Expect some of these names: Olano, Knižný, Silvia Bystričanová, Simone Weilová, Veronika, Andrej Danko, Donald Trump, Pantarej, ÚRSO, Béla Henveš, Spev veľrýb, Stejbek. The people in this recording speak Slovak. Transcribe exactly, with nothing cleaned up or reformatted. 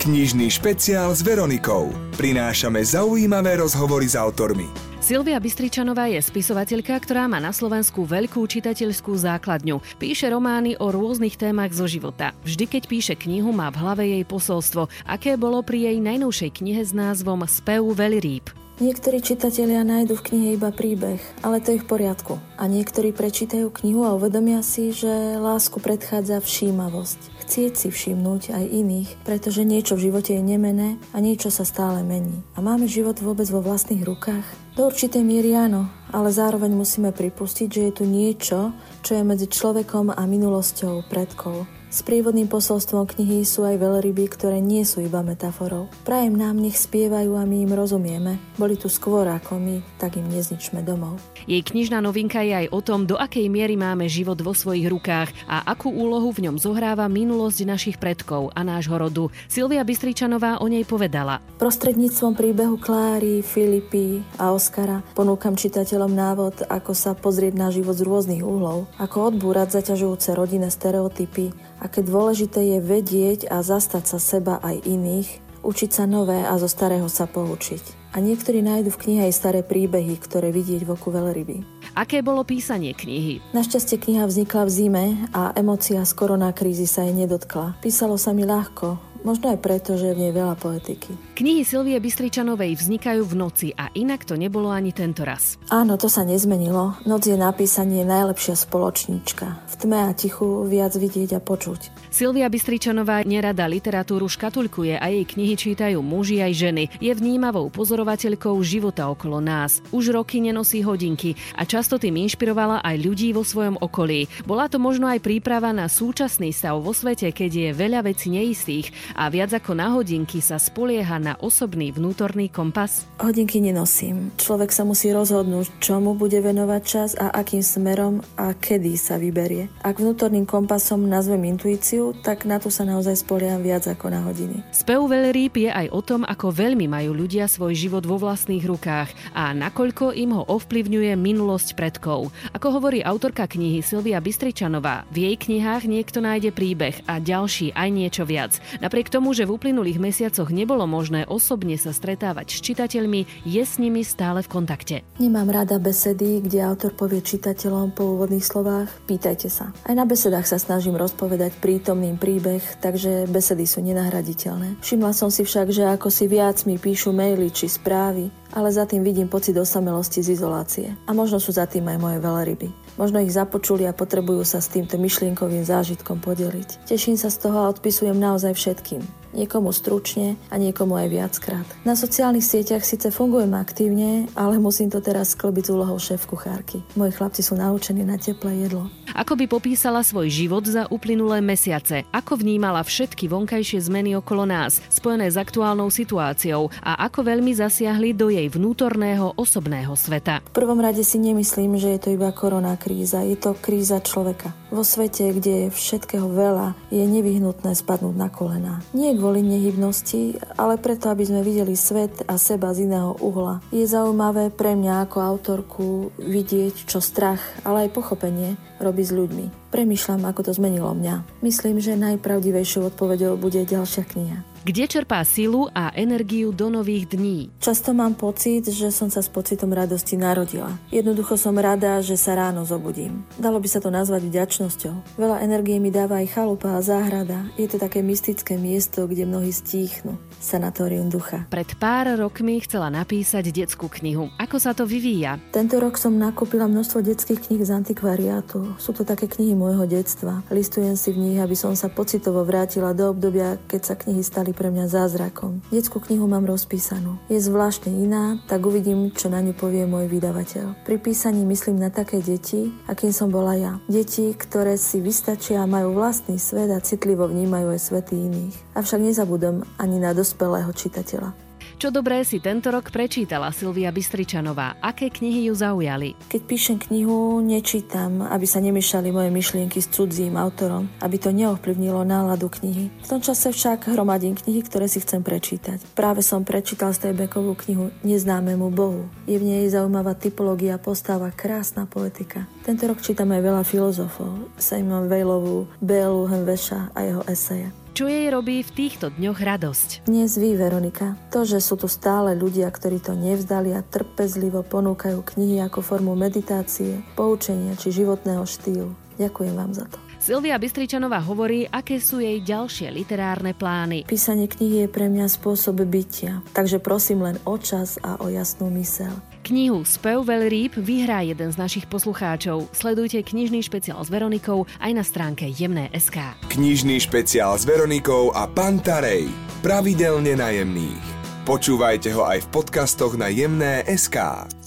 Knižný špeciál s Veronikou. Prinášame zaujímavé rozhovory s autormi. Silvia Bystričanová je spisovateľka, ktorá má na Slovensku veľkú čitateľskú základňu. Píše romány o rôznych témach zo života. Vždy, keď píše knihu, má v hlave jej posolstvo, aké bolo pri jej najnovšej knihe s názvom Spev veľrýb. Niektorí čitatelia nájdu v knihe iba príbeh, ale to je v poriadku. A niektorí prečítajú knihu a uvedomia si, že lásku predchádza všímavosť. Chcieť si všimnúť aj iných, pretože niečo v živote je nemené a niečo sa stále mení. A máme život vôbec vo vlastných rukách? Do určitej miery áno, ale zároveň musíme pripustiť, že je tu niečo, čo je medzi človekom a minulosťou predkov. S prívodným posolstvom knihy sú aj veľryby, ktoré nie sú iba metaforou. Prajem nám, nech spievajú a my im rozumieme. Boli tu skôr ako my, tak im nezničme domov. Jej knižná novinka je aj o tom, do akej miery máme život vo svojich rukách a akú úlohu v ňom zohráva minulosť našich predkov a nášho rodu. Silvia Bystričanová o nej povedala: Prostredníctvom príbehu Klári, Filipy a Oskara ponúkam čitateľom návod, ako sa pozrieť na život z rôznych uhlov, ako odbúrať zaťažujúce rodinné stereotypy. Aké dôležité je vedieť a zastať sa seba aj iných, učiť sa nové a zo starého sa poučiť. A niektorí nájdu v knihe aj staré príbehy, ktoré vidieť v oku veľryby. Aké bolo písanie knihy? Našťastie kniha vznikla v zime a emócia z koronakrízy sa jej nedotkla. Písalo sa mi ľahko. Možno aj preto, že je v nej veľa poetiky. Knihy Silvie Bystričanovej vznikajú v noci a inak to nebolo ani tento raz. Áno, to sa nezmenilo. Noc je na písanie najlepšia spoločníčka. V tme a tichu viac vidieť a počuť. Silvia Bystričanová nerada literatúru škatulkuje a jej knihy čítajú muži aj ženy. Je vnímavou pozorovateľkou života okolo nás. Už roky nenosí hodinky a často tým inšpirovala aj ľudí vo svojom okolí. Bola to možno aj príprava na súčasný stav vo svete, keď je veľa vecí neistých. A viac ako na hodinky sa spolieha na osobný vnútorný kompas? Hodinky nenosím. Človek sa musí rozhodnúť, čomu bude venovať čas a akým smerom a kedy sa vyberie. Ak vnútorným kompasom nazvem intuíciu, tak na to sa naozaj spolieham viac ako na hodiny. Spev veľrýb je aj o tom, ako veľmi majú ľudia svoj život vo vlastných rukách a nakoľko im ho ovplyvňuje minulosť predkov. Ako hovorí autorka knihy Silvia Bystričanová, v jej knihách niekto nájde príbeh a ďalší aj niečo viac. Napríklad K tomu, že v uplynulých mesiacoch nebolo možné osobne sa stretávať s čitateľmi, je s nimi stále v kontakte. Nemám rada besedy, kde autor povie čitateľom po úvodných slovách: pýtajte sa. Aj na besedách sa snažím rozpovedať prítomným príbeh, takže besedy sú nenahraditeľné. Všimla som si však, že ako si viac mi píšu maily či správy, ale za tým vidím pocit osamelosti z izolácie. A možno sú za tým aj moje veľryby. Možno ich započuli a potrebujú sa s týmto myšlienkovým zážitkom podeliť. Teším sa z toho a odpisujem naozaj všetkým. Niekomu stručne a niekomu aj viackrát. Na sociálnych sieťach síce fungujem aktívne, ale musím to teraz sklbiť s úlohou šéf-kuchárky. Moji chlapci sú naučení na teplé jedlo. Ako by popísala svoj život za uplynulé mesiace? Ako vnímala všetky vonkajšie zmeny okolo nás, spojené s aktuálnou situáciou a ako veľmi zasiahli do jej vnútorného osobného sveta? V prvom rade si nemyslím, že je to iba koronakríza. Kríza. Je to kríza človeka. Vo svete, kde je všetkého veľa, je nevyhnutné spadnúť na kolená. Nie kvôli nehybnosti, ale preto, aby sme videli svet a seba z iného uhla. Je zaujímavé pre mňa ako autorku vidieť, čo strach, ale aj pochopenie robí s ľuďmi. Premýšľam, ako to zmenilo mňa. Myslím, že najpravdivejšou odpoveďou bude ďalšia kniha. Kde čerpá silu a energiu do nových dní? Často mám pocit, že som sa s pocitom radosti narodila. Jednoducho som rada, že sa ráno zobudím. Dalo by sa to nazvať vďačnosťou. Veľa energie mi dáva aj chalupa a záhrada. Je to také mystické miesto, kde mnohí stíchnu. Sanatórium ducha. Pred pár rokmi chcela napísať detskú knihu. Ako sa to vyvíja? Tento rok som nakúpila množstvo detských kníh z antikvariátu. Sú to také knihy môjho detstva. Listujem si v nich, aby som sa pocitovo vrátila do obdobia, keď sa knihy stali pre mňa zázrakom. Detskú knihu mám rozpísanú. Je zvláštne iná, tak uvidím, čo na ňu povie môj vydavateľ. Pri písaní myslím na také deti, akým som bola ja. Deti, ktoré si vystačia, majú vlastný svet a citlivo vnímajú aj svety iných. Avšak nezabudom ani na dospelého čitateľa. Čo dobré si tento rok prečítala Silvia Bystričanová? Aké knihy ju zaujali? Keď píšem knihu, nečítam, aby sa nemiešali moje myšlienky s cudzím autorom, aby to neovplyvnilo náladu knihy. V tom čase však hromadím knihy, ktoré si chcem prečítať. Práve som prečítal Stejbekovú knihu Neznámému Bohu. Je v nej zaujímavá typológia, postava, krásna poetika. Tento rok čítam aj veľa filozofov, Simone Weilovú, Bélu Henveša a jeho eseje. Čo jej robí v týchto dňoch radosť? Nezví Veronika. To, že sú tu stále ľudia, ktorí to nevzdali a trpezlivo ponúkajú knihy ako formu meditácie, poučenia či životného štýlu. Ďakujem vám za to. Silvia Bystričanová hovorí, aké sú jej ďalšie literárne plány. Písanie knihy je pre mňa spôsob bytia, takže prosím len o čas a o jasnú myseľ. Knihu Spev veľrýb vyhrá jeden z našich poslucháčov. Sledujte knižný špeciál s Veronikou aj na stránke jemné bodka es ká. Knižný špeciál s Veronikou a Pantarej. Pravidelne na Jemných. Počúvajte ho aj v podcastoch na jemné bodka es ká.